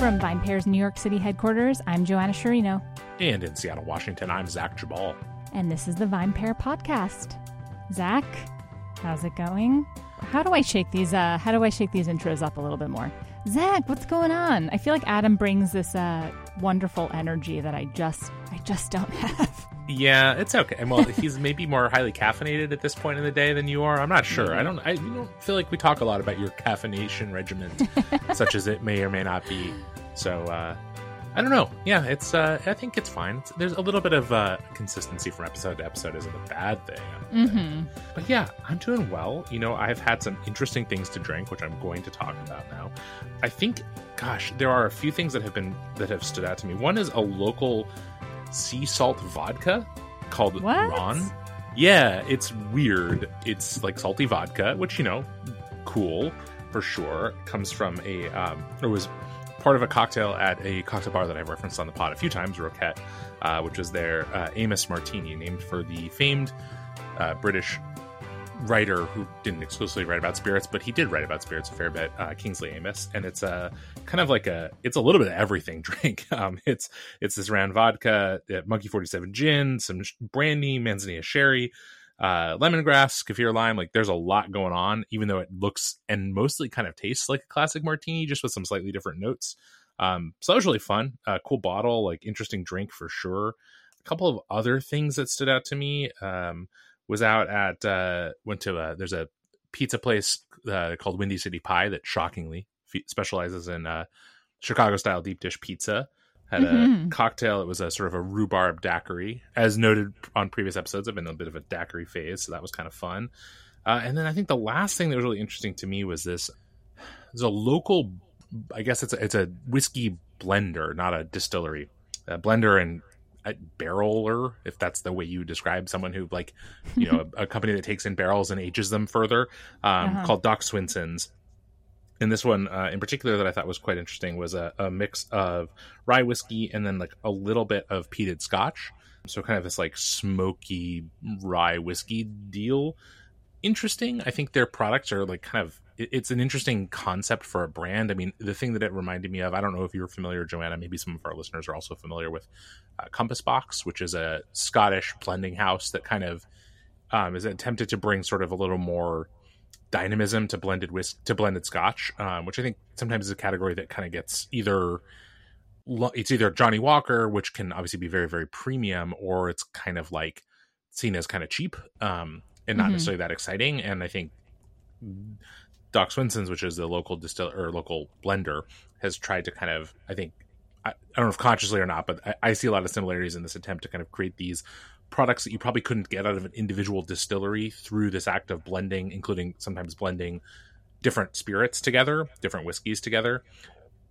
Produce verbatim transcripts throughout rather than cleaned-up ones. From VinePair's New York City headquarters, I'm Joanna Sciorino. And in Seattle, Washington, I'm Zach Jabal. And this is the VinePair podcast. Zach, how's it going? How do I shake these? Uh, how do I shake these intros up a little bit more? Zach, what's going on? I feel like Adam brings this uh, wonderful energy that I just, I just don't have. Yeah, it's okay. Well, he's maybe more highly caffeinated at this point in the day than you are. I'm not sure. I don't. I you don't feel like we talk a lot about your caffeination regimen, such as it may or may not be. So uh, I don't know. Yeah, it's. Uh, I think it's fine. It's, there's a little bit of uh, consistency from episode to episode isn't a bad thing. Mm-hmm. But yeah, I'm doing well. You know, I've had some interesting things to drink, which I'm going to talk about now. I think, gosh, there are a few things that have been that have stood out to me. One is a local sea salt vodka called Rán. Yeah, it's weird. It's like salty vodka, which, you know, cool for sure. Comes from a um it was part of a cocktail at a cocktail bar that I referenced on the pod a few times, Roquette, uh which was their uh, Amis martini, named for the famed uh British writer who didn't exclusively write about spirits, but he did write about spirits a fair bit, uh, Kingsley Amis. And it's a kind of like a, it's a little bit of everything drink. Um, it's, it's this Rán vodka, uh, Monkey forty-seven gin, some brandy, manzanilla sherry, uh, lemongrass, Kaffir lime. Like there's a lot going on, even though it looks and mostly kind of tastes like a classic martini, just with some slightly different notes. Um, so that was really fun. Uh, cool bottle, like interesting drink for sure. A couple of other things that stood out to me. Um, was out at, uh, went to, uh, there's a pizza place uh, called Windy City Pie that shockingly fe- specializes in uh, Chicago-style deep dish pizza. Had mm-hmm. a cocktail. It was a sort of a rhubarb daiquiri. As noted on previous episodes, I've been in a bit of a daiquiri phase, so that was kind of fun. Uh, and then I think the last thing that was really interesting to me was this, there's a local, I guess it's a, it's a whiskey blender, not a distillery, a blender and a barreler, if that's the way you describe someone who, like, you know, a, a company that takes in barrels and ages them further, um, uh-huh. called Doc Swinson's. And this one uh, in particular that I thought was quite interesting was a, a mix of rye whiskey and then like a little bit of peated scotch. So kind of this like smoky rye whiskey deal. Interesting. I think their products are like kind of, it's an interesting concept for a brand. I mean, the thing that it reminded me of, I don't know if you're familiar, Joanna, maybe some of our listeners are also familiar with uh, Compass Box, which is a Scottish blending house that kind of um, is attempted to bring sort of a little more dynamism to blended whisk to blended Scotch, um, which I think sometimes is a category that kind of gets either it's either Johnny Walker, which can obviously be very, very premium, or it's kind of like seen as kind of cheap um, and not mm-hmm. necessarily that exciting. And I think Doc Swinson's, which is the local distill or local blender, has tried to kind of, I think, I, I don't know if consciously or not, but I, I see a lot of similarities in this attempt to kind of create these products that you probably couldn't get out of an individual distillery through this act of blending, including sometimes blending different spirits together, different whiskeys together.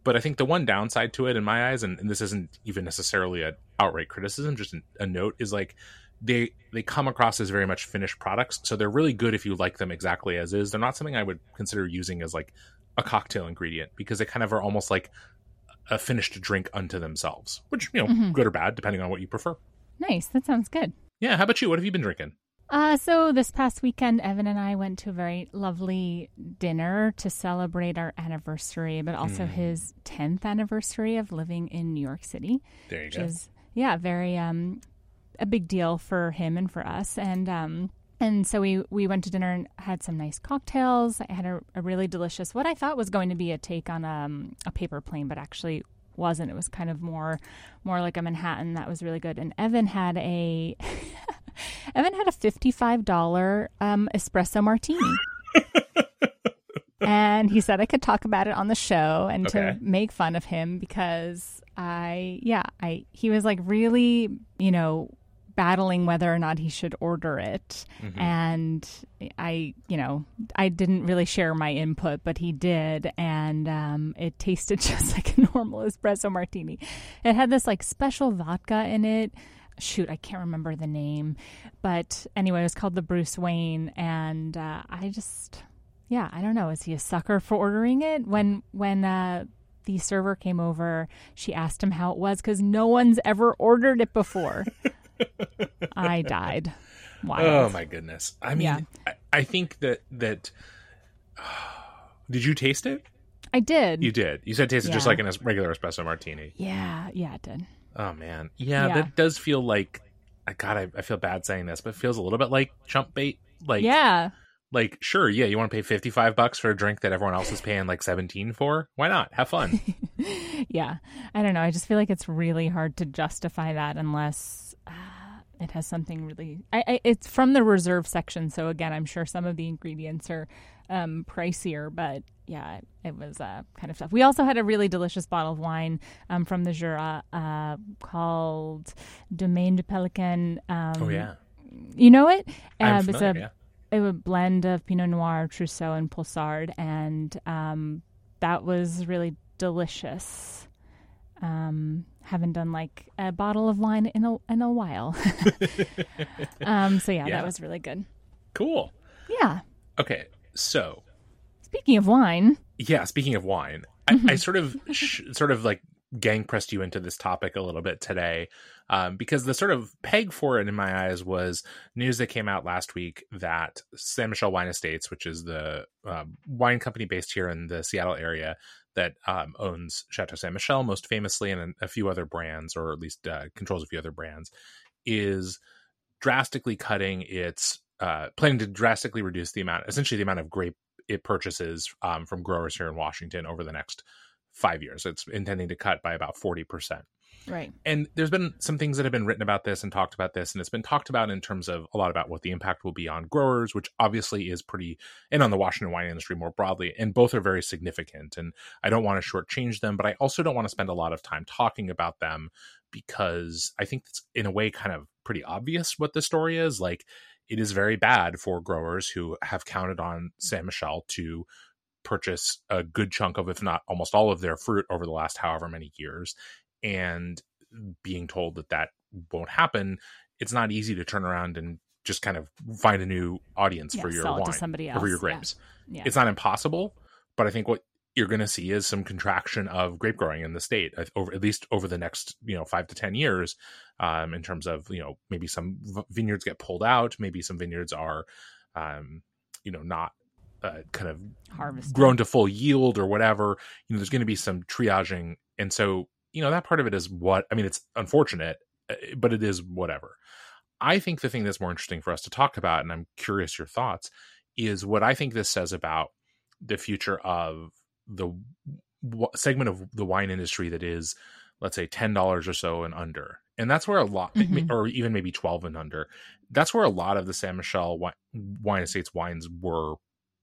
But I think the one downside to it in my eyes, and, and this isn't even necessarily an outright criticism, just an, a note, is like, They they come across as very much finished products, so they're really good if you like them exactly as is. They're not something I would consider using as like a cocktail ingredient because they kind of are almost like a finished drink unto themselves, which, you know, mm-hmm. good or bad, depending on what you prefer. Nice. That sounds good. Yeah. How about you? What have you been drinking? Uh, so this past weekend, Evan and I went to a very lovely dinner to celebrate our anniversary, but also mm. his tenth anniversary of living in New York City. There you which go. Is, yeah, very... um. a big deal for him and for us. And um, and so we, we went to dinner and had some nice cocktails. I had a, a really delicious, what I thought was going to be a take on um, a paper plane, but actually wasn't. It was kind of more more like a Manhattan. That was really good. And Evan had a, Evan had a fifty-five dollars um, espresso martini. And he said I could talk about it on the show and okay. to make fun of him because I, yeah, I he was like really, you know, battling whether or not he should order it. Mm-hmm. And I, you know, I didn't really share my input, but he did. And um, it tasted just like a normal espresso martini. It had this like special vodka in it. Shoot, I can't remember the name. But anyway, it was called the Bruce Wayne. And uh, I just, yeah, I don't know. Is he a sucker for ordering it? When, when, uh, the server came over, she asked him how it was because no one's ever ordered it before. I died. Wild. Oh my goodness. I mean, yeah. I, I think that, that, uh, did you taste it? I did. You did. You said it tasted yeah. just like a regular espresso martini. Yeah. Yeah, it did. Oh, man. Yeah, yeah. That does feel like... God, I, I feel bad saying this, but it feels a little bit like chump bait. Like, yeah. Like, sure, yeah, you want to pay fifty-five bucks for a drink that everyone else is paying like seventeen for? Why not? Have fun. Yeah. I don't know. I just feel like it's really hard to justify that unless uh, it has something really... I, I, it's from the reserve section, so again, I'm sure some of the ingredients are um, pricier, but yeah, it, it was uh, kind of tough. We also had a really delicious bottle of wine um, from the Jura uh, called Domaine du Pelican. Um, oh, yeah. You know it? I'm uh, familiar, it's a, yeah. It was a blend of Pinot Noir, Trousseau, and Pulsard, and um, that was really delicious. Um, haven't done like a bottle of wine in a in a while. um, so yeah, yeah, that was really good. Cool. Yeah. Okay, so speaking of wine, yeah, speaking of wine, mm-hmm. I, I sort of sh- sort of like gang pressed you into this topic a little bit today. Um, because the sort of peg for it in my eyes was news that came out last week that Ste. Michelle Wine Estates, which is the uh, wine company based here in the Seattle area that um, owns Chateau Ste. Michelle most famously and a few other brands, or at least uh, controls a few other brands, is drastically cutting its, uh, planning to drastically reduce the amount, essentially the amount of grape it purchases um, from growers here in Washington over the next five years. It's intending to cut by about forty percent. Right. And there's been some things that have been written about this and talked about this, and it's been talked about in terms of a lot about what the impact will be on growers, which obviously is pretty, and on the Washington wine industry more broadly, and both are very significant. And I don't want to shortchange them, but I also don't want to spend a lot of time talking about them because I think it's in a way kind of pretty obvious what the story is. Like, it is very bad for growers who have counted on Ste. Michelle to purchase a good chunk of, if not almost all of their fruit over the last however many years. And being told that that won't happen, it's not easy to turn around and just kind of find a new audience yeah, for your wine, to somebody else. Or for your grapes. Yeah. Yeah. It's not impossible, but I think what you're going to see is some contraction of grape growing in the state over at least over the next, you know, five to ten years, um, in terms of, you know, maybe some vineyards get pulled out, maybe some vineyards are, um, you know, not uh, kind of harvested, grown to full yield or whatever. You know, there's going to be some triaging, and so. You know, that part of it is what, I mean, it's unfortunate, but it is whatever. I think the thing that's more interesting for us to talk about, and I'm curious your thoughts, is what I think this says about the future of the w- segment of the wine industry that is, let's say, ten dollars or so and under. And that's where a lot, mm-hmm. or even maybe twelve and under, that's where a lot of the Ste. Michelle wi- Wine Estates wines were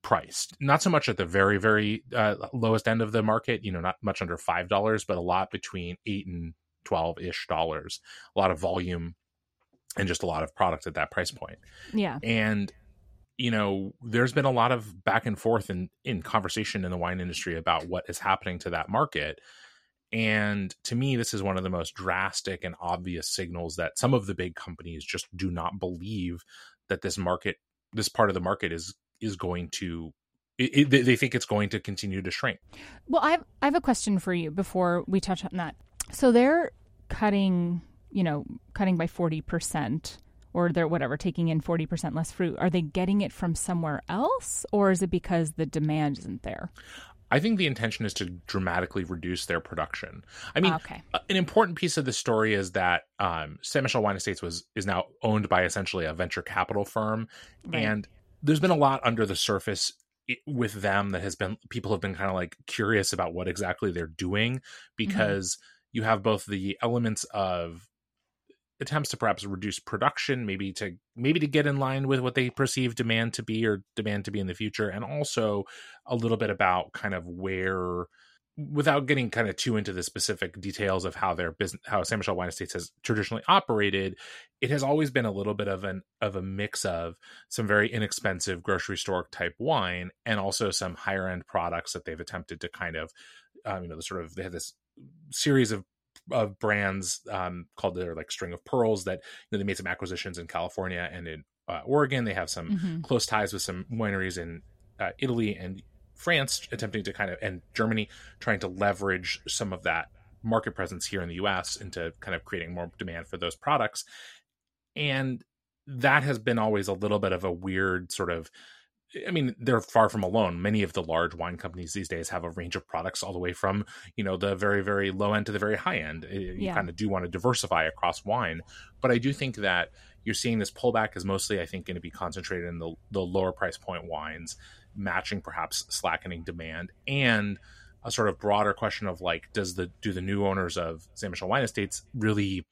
priced, not so much at the very, very uh, lowest end of the market, you know, not much under five dollars, but a lot between eight and twelve-ish dollars, a lot of volume and just a lot of product at that price point. Yeah. And, you know, there's been a lot of back and forth in, in conversation in the wine industry about what is happening to that market. And to me, this is one of the most drastic and obvious signals that some of the big companies just do not believe that this market, this part of the market is is going to, it, it, they think it's going to continue to shrink. Well, I've, I have a question for you before we touch on that. So they're cutting, you know, cutting by forty percent or they're whatever, taking in forty percent less fruit. Are they getting it from somewhere else or is it because the demand isn't there? I think the intention is to dramatically reduce their production. I mean, okay. An important piece of the story is that um, Ste. Michelle Wine Estates was, is now owned by essentially a venture capital firm. Right. And there's been a lot under the surface with them that has been, people have been kind of like curious about what exactly they're doing because mm-hmm. you have both the elements of attempts to perhaps reduce production, maybe to, maybe to get in line with what they perceive demand to be or demand to be in the future. And also a little bit about kind of where, without getting kind of too into the specific details of how their business, how Ste. Michelle Wine Estates has traditionally operated, it has always been a little bit of an of a mix of some very inexpensive grocery store type wine and also some higher end products that they've attempted to kind of, um, you know, the sort of, they have this series of of brands um, called their like String of Pearls that, you know, they made some acquisitions in California and in uh, Oregon. They have some mm-hmm. close ties with some wineries in uh, Italy and France, attempting to kind of, and Germany, trying to leverage some of that market presence here in the U S into kind of creating more demand for those products. And that has been always a little bit of a weird sort of I mean, they're far from alone. Many of the large wine companies these days have a range of products all the way from, you know, the very, very low end to the very high end. You yeah. kind of do want to diversify across wine. But I do think that you're seeing this pullback is mostly, I think, going to be concentrated in the, the lower price point wines, matching perhaps slackening demand, and a sort of broader question of like, does the do the new owners of Saint Michel Wine Estates really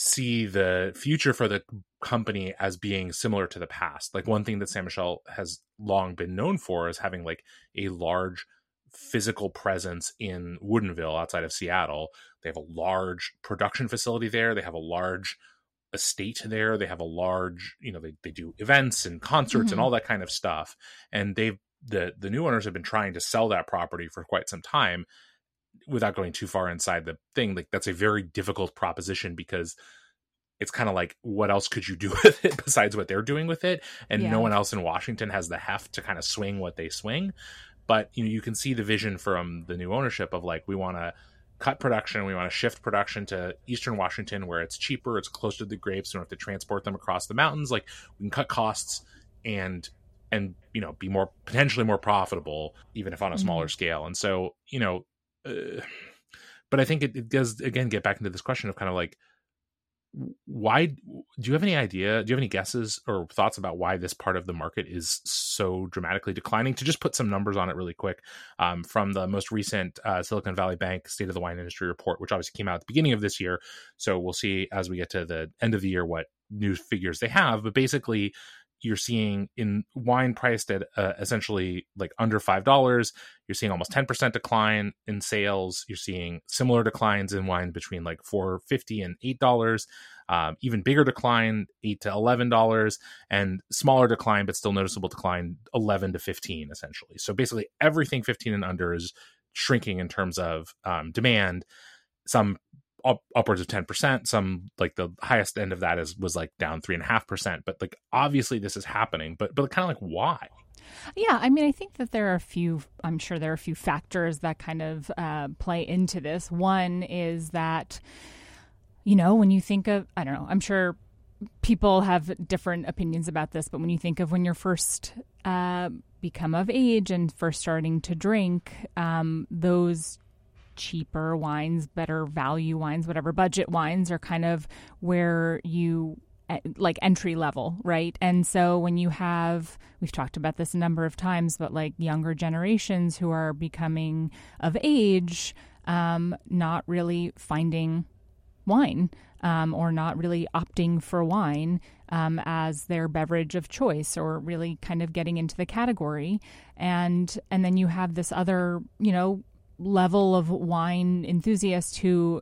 see the future for the company as being similar to the past? Like, one thing that Saint Michel has long been known for is having like a large physical presence in Woodinville outside of Seattle. They have a large production facility there. They have a large estate there. They have a large, you know, they, they do events and concerts mm-hmm. and all that kind of stuff. And they've the the new owners have been trying to sell that property for quite some time. Without going too far inside the thing, like, that's a very difficult proposition, because it's kind of like, what else could you do with it besides what they're doing with it? And yeah. no one else in Washington has the heft to kind of swing what they swing. But, you know, you can see the vision from the new ownership of like, we want to cut production. We want to shift production to Eastern Washington, where it's cheaper. It's closer to the grapes. We don't have to transport them across the mountains. Like, we can cut costs and, and, you know, be more potentially more profitable, even if on a mm-hmm. smaller scale. And so, you know, Uh, but I think it, it does, again, get back into this question of kind of like, why do you have any idea? Do you have any guesses or thoughts about why this part of the market is so dramatically declining? To just put some numbers on it really quick, um, from the most recent uh, Silicon Valley Bank State of the Wine Industry report, which obviously came out at the beginning of this year. So we'll see as we get to the end of the year what new figures they have. But basically, you're seeing in wine priced at uh, essentially like under five dollars, you're seeing almost ten percent decline in sales. You're seeing similar declines in wine between like four fifty and eight dollars, um, even bigger decline, eight to eleven dollars, and smaller decline, but still noticeable decline, eleven to fifteen, essentially. So basically everything fifteen and under is shrinking in terms of um, demand. Some Up, upwards of ten percent. Some, like the highest end of that is was like down three and a half percent. But like, obviously this is happening, but but kind of like, why? Yeah, I mean, I think that there are a few, I'm sure there are a few factors that kind of uh, play into this. One is that, you know, when you think of, I don't know, I'm sure people have different opinions about this, but when you think of when you're first uh, become of age and first starting to drink, um, those cheaper wines, better value wines, whatever, budget wines are kind of where you like entry level, right? And so when you have, we've talked about this a number of times, but like younger generations who are becoming of age, um, not really finding wine, um, or not really opting for wine um, as their beverage of choice, or really kind of getting into the category. And, and then you have this other, you know, level of wine enthusiast who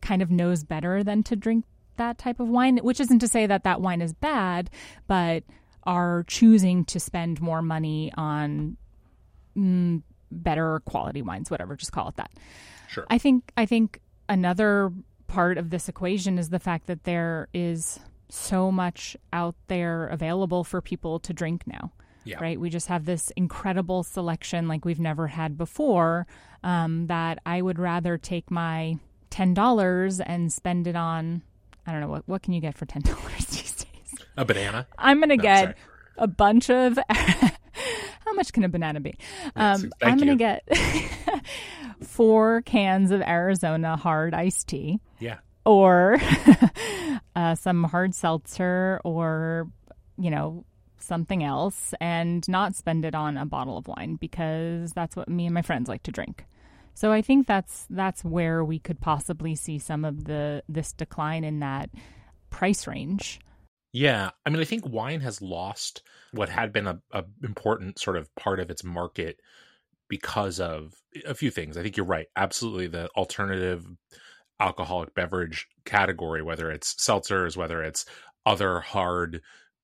kind of knows better than to drink that type of wine, which isn't to say that that wine is bad, but are choosing to spend more money on mm, better quality wines, whatever, just call it that. Sure. I think, I think another part of this equation is the fact that there is so much out there available for people to drink now. Yeah. Right. We just have this incredible selection like we've never had before, um, that I would rather take my ten dollars and spend it on, I don't know, what what can you get for ten dollars these days? A banana. I'm going to no, get sorry. a bunch of, how much can a banana be? Um, I'm going to get four cans of Arizona hard iced tea. Yeah. Or uh, some hard seltzer, or, you know, something else, and not spend it on a bottle of wine, because that's what me and my friends like to drink. So I think that's that's where we could possibly see some of the this decline in that price range. Yeah. I mean, I think wine has lost what had been a, a important sort of part of its market because of a few things. I think you're right. Absolutely. The alternative alcoholic beverage category, whether it's seltzers, whether it's other hard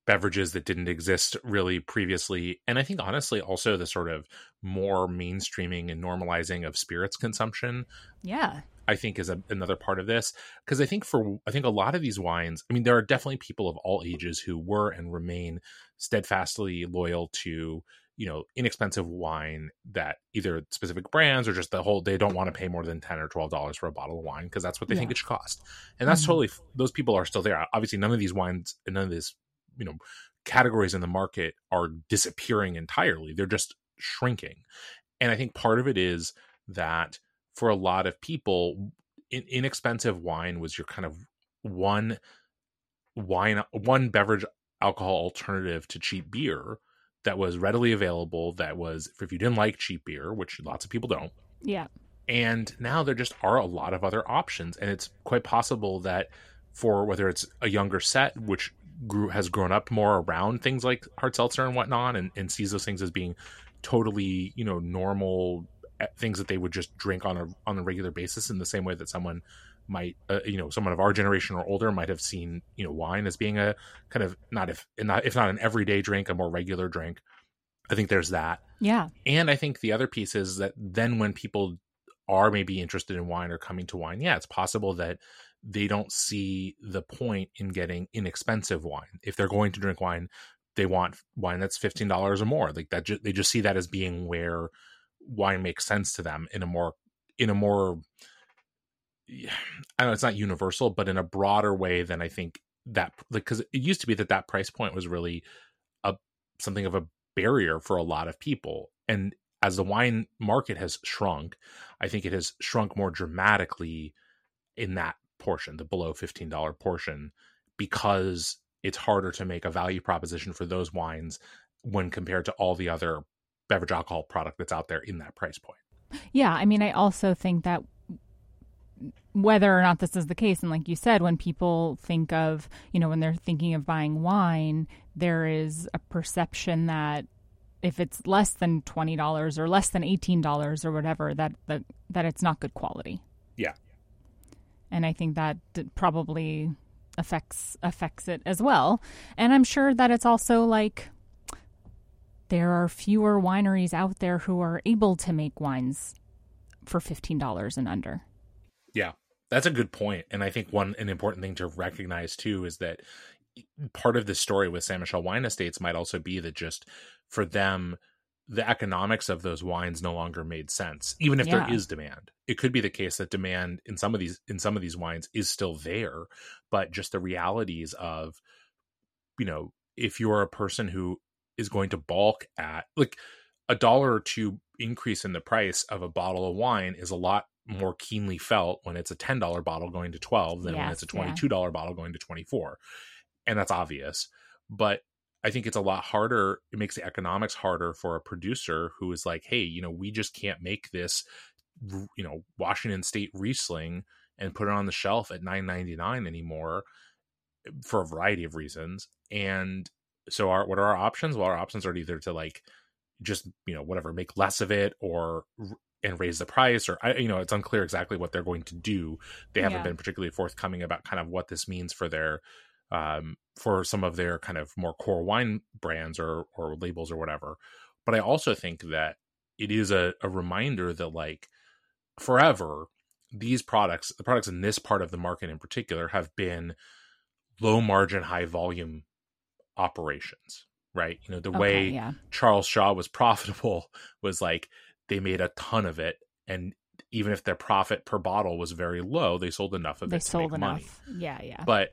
beverages that didn't exist really previously. And I think honestly also the sort of more mainstreaming and normalizing of spirits consumption. Yeah. I think is a, another part of this, because I think for, I think a lot of these wines, I mean, there are definitely people of all ages who were and remain steadfastly loyal to, you know, inexpensive wine, that either specific brands or just the whole, they don't want to pay more than ten or twelve dollars for a bottle of wine because that's what they yeah. think it should cost. And that's mm-hmm. totally, those people are still there. Obviously none of these wines and none of this, you know, categories in the market are disappearing entirely. They're just shrinking. And I think part of it is that for a lot of people, in- inexpensive wine was your kind of one wine, one beverage alcohol alternative to cheap beer that was readily available. That was, if you didn't like cheap beer, which lots of people don't. Yeah. And now there just are a lot of other options. And it's quite possible that for whether it's a younger set, which grew, has grown up more around things like hard seltzer and whatnot, and, and sees those things as being totally, you know, normal things that they would just drink on a on a regular basis, in the same way that someone might, uh, you know, someone of our generation or older might have seen, you know, wine as being a kind of not if not if not an everyday drink, a more regular drink. I think there's that. Yeah. And I think the other piece is that then when people are maybe interested in wine or coming to wine, yeah, it's possible that they don't see the point in getting inexpensive wine. If they're going to drink wine, they want wine that's fifteen dollars or more. Like that, ju- they just see that as being where wine makes sense to them in a more, in a more, I don't know, it's not universal, but in a broader way than I think that, like, because it used to be that that price point was really a something of a barrier for a lot of people. And as the wine market has shrunk, I think it has shrunk more dramatically in that portion, the below fifteen dollars portion, because it's harder to make a value proposition for those wines when compared to all the other beverage alcohol product that's out there in that price point. Yeah. I mean, I also think that whether or not this is the case, and like you said, when people think of, you know, when they're thinking of buying wine, there is a perception that if it's less than twenty dollars or less than eighteen dollars or whatever, that, that, that it's not good quality. Yeah. And I think that probably affects affects it as well. And I'm sure that it's also like there are fewer wineries out there who are able to make wines for fifteen dollars and under. Yeah, that's a good point. And I think one an important thing to recognize, too, is that part of the story with Ste. Michelle Wine Estates might also be that just for them, the economics of those wines no longer made sense, even if yeah. there is demand. It could be the case that demand in some of these in some of these wines is still there, but just the realities of, you know, if you're a person who is going to balk at, like, a dollar or two increase in the price of a bottle of wine is a lot more keenly felt when it's a ten dollar bottle going to twelve than yes, when it's a twenty-two dollar yeah. bottle going to twenty-four. And that's obvious. But I think it's a lot harder. It makes the economics harder for a producer who is like, hey, you know, we just can't make this, you know, Washington State Riesling and put it on the shelf at nine ninety-nine anymore for a variety of reasons. And so our, what are our options? Well, our options are either to, like, just, you know, whatever, make less of it or, and raise the price, or, I, you know, it's unclear exactly what they're going to do. They haven't yeah. been particularly forthcoming about kind of what this means for their, um, for some of their kind of more core wine brands or, or labels or whatever. But I also think that it is a, a reminder that, like, forever, these products, the products in this part of the market in particular, have been low margin, high volume operations, right? You know, the okay, way yeah. Charles Shaw was profitable was, like, they made a ton of it, and even if their profit per bottle was very low, they sold enough of they it to sold make enough. money. Yeah, yeah. But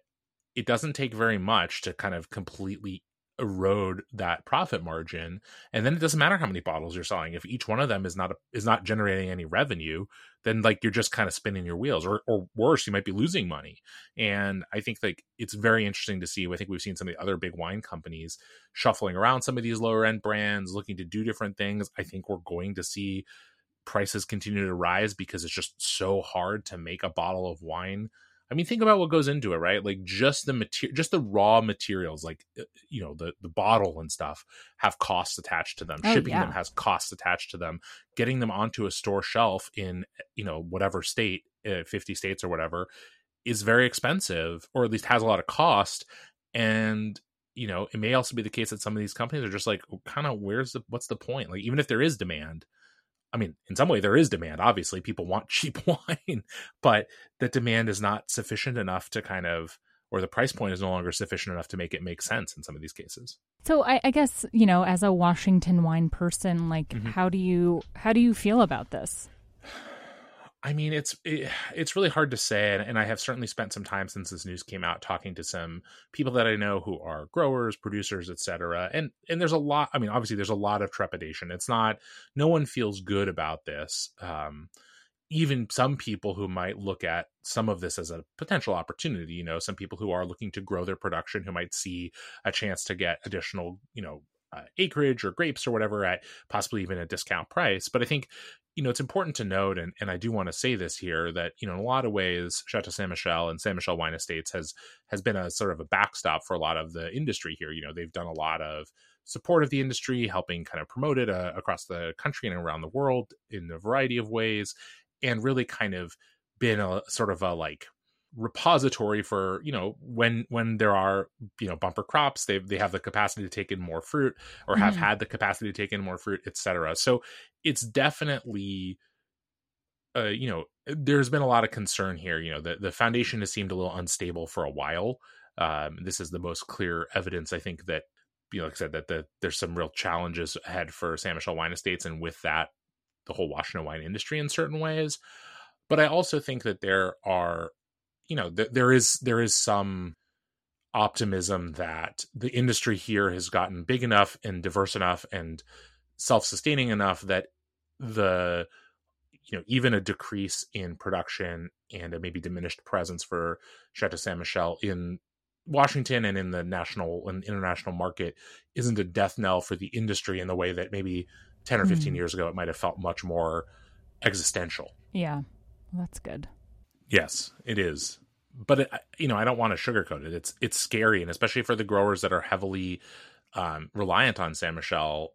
it doesn't take very much to kind of completely erode that profit margin, and then it doesn't matter how many bottles you're selling. If each one of them is not a, is not generating any revenue, then, like, you're just kind of spinning your wheels, or or worse, you might be losing money. And I think, like, it's very interesting to see. I think we've seen some of the other big wine companies shuffling around some of these lower end brands, looking to do different things. I think we're going to see prices continue to rise because it's just so hard to make a bottle of wine. I mean, think about what goes into it, right? Like, just the material, just the raw materials, like, you know, the, the bottle and stuff have costs attached to them. Oh, Shipping yeah. them has costs attached to them. Getting them onto a store shelf in, you know, whatever state, uh, fifty states or whatever, is very expensive, or at least has a lot of cost. And, you know, it may also be the case that some of these companies are just like, kind of, where's the, what's the point? Like, even if there is demand, I mean, in some way there is demand. Obviously, people want cheap wine, but the demand is not sufficient enough to kind of, or the price point is no longer sufficient enough to make it make sense in some of these cases. So I, I guess, you know, as a Washington wine person, like, mm-hmm. how do you, how do you feel about this? I mean, it's it, it's really hard to say, and, and I have certainly spent some time since this news came out talking to some people that I know who are growers, producers, et cetera. And and there's a lot. I mean, obviously, there's a lot of trepidation. It's not no one feels good about this. Um, even some people who might look at some of this as a potential opportunity, you know, some people who are looking to grow their production, who might see a chance to get additional, you know, uh, acreage or grapes or whatever at possibly even a discount price. But I think, you know, it's important to note, and, and I do want to say this here, that, you know, in a lot of ways, Chateau Ste. Michelle and Ste. Michelle Wine Estates has has been a sort of a backstop for a lot of the industry here. You know, they've done a lot of support of the industry, helping kind of promote it uh, across the country and around the world in a variety of ways, and really kind of been a sort of a like repository for, you know, when when there are, you know, bumper crops, they they have the capacity to take in more fruit, or have mm-hmm. had the capacity to take in more fruit, et cetera. So it's definitely, uh, you know, there's been a lot of concern here. You know, the, the foundation has seemed a little unstable for a while. Um, this is the most clear evidence, I think, that, you know, like I said, that the, there's some real challenges ahead for Ste. Michelle Wine Estates, and with that, the whole Washington wine industry in certain ways. But I also think that there are, you know, th- there is there is some optimism that the industry here has gotten big enough and diverse enough and self-sustaining enough that the, you know, even a decrease in production and a maybe diminished presence for Chateau Ste. Michelle in Washington and in the national and international market isn't a death knell for the industry in the way that maybe ten or fifteen mm. years ago it might have felt much more existential. Yeah, that's good. Yes, it is. But, it, you know, I don't want to sugarcoat it. It's it's scary, and especially for the growers that are heavily um, reliant on Ste. Michelle,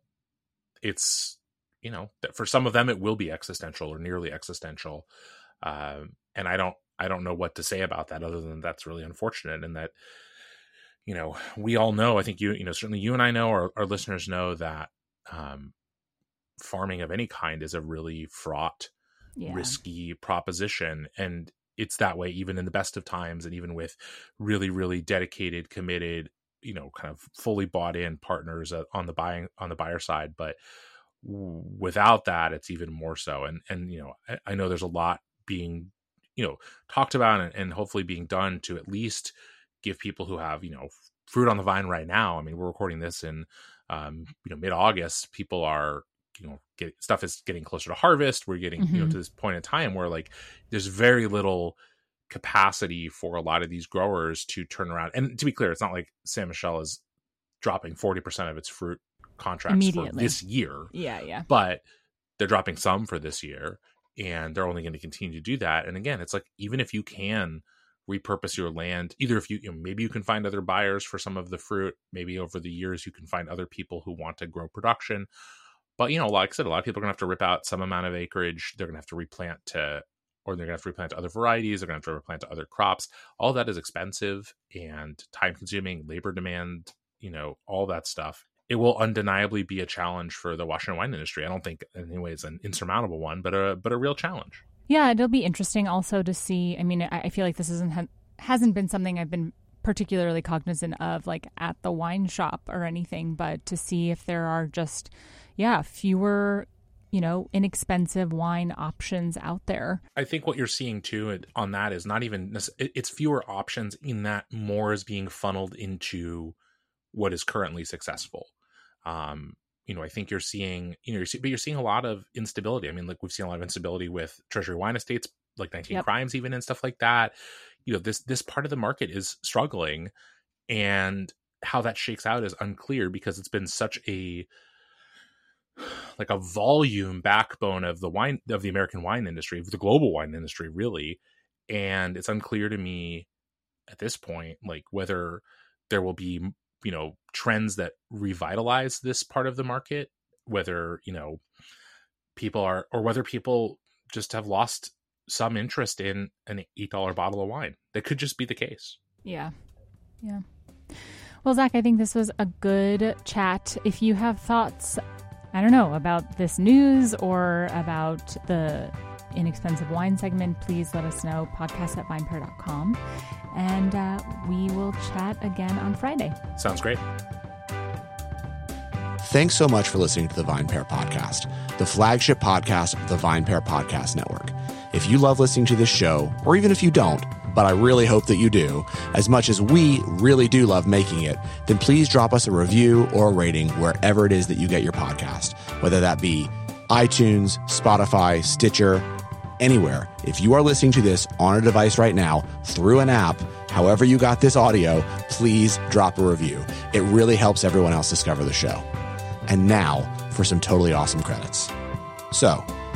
it's, you know, for some of them it will be existential or nearly existential. Um, and I don't I don't know what to say about that other than that's really unfortunate, and that, you know, we all know, I think, you you know, certainly you and I know, our, our listeners know that um, farming of any kind is a really fraught, yeah. risky proposition. And it's that way even in the best of times, and even with really, really dedicated, committed, you know, kind of fully bought in partners on the buying on the buyer side. But without that, it's even more so. And, and, you know, I, I know there's a lot being, you know, talked about and, and hopefully being done to at least give people who have, you know, fruit on the vine right now. I mean, we're recording this in, um, you know, mid-August. People are, you know, get, stuff is getting closer to harvest. We're getting, mm-hmm. you know, to this point in time where, like, there's very little capacity for a lot of these growers to turn around. And to be clear, it's not like Ste. Michelle is dropping forty percent of its fruit contracts for this year. Yeah, yeah. But they're dropping some for this year, and they're only going to continue to do that. And again, it's like, even if you can repurpose your land, either if you, you know, maybe you can find other buyers for some of the fruit, maybe over the years you can find other people who want to grow production. But, you know, like I said, a lot of people are going to have to rip out some amount of acreage. They're going to have to replant to, or they're going to have to replant to other varieties. They're going to have to replant to other crops. All that is expensive and time-consuming, labor demand, you know, all that stuff. It will undeniably be a challenge for the Washington wine industry. I don't think, anyways, an insurmountable one, but a but a real challenge. Yeah, it'll be interesting also to see. I mean, I, I feel like this isn't hasn't been something I've been particularly cognizant of, like, at the wine shop or anything, but to see if there are just, yeah, fewer, you know, inexpensive wine options out there. I think what you're seeing too on that is not even, it's fewer options in that more is being funneled into what is currently successful. Um, you know, I think you're seeing, you know, you're see, but you're seeing a lot of instability. I mean, like, we've seen a lot of instability with Treasury Wine Estates, like nineteen yep. Crimes even, and stuff like that. You know, this, this part of the market is struggling, and how that shakes out is unclear because it's been such a, like, a volume backbone of the wine, of the American wine industry, of the global wine industry, really. And it's unclear to me at this point, like, whether there will be, you know, trends that revitalize this part of the market, whether, you know, people are, or whether people just have lost some interest in an eight dollar bottle of wine. That could just be the case. Yeah. Yeah. Well, Zach, I think this was a good chat. If you have thoughts, I don't know, about this news or about the inexpensive wine segment, please let us know. Podcast at vinepair dot com. And uh, we will chat again on Friday. Sounds great. Thanks so much for listening to the VinePair podcast, the flagship podcast of the VinePair podcast network. If you love listening to this show, or even if you don't, but I really hope that you do, as much as we really do love making it, then please drop us a review or a rating wherever it is that you get your podcast, whether that be iTunes, Spotify, Stitcher, anywhere. If you are listening to this on a device right now, through an app, however you got this audio, please drop a review. It really helps everyone else discover the show. And now for some totally awesome credits. So,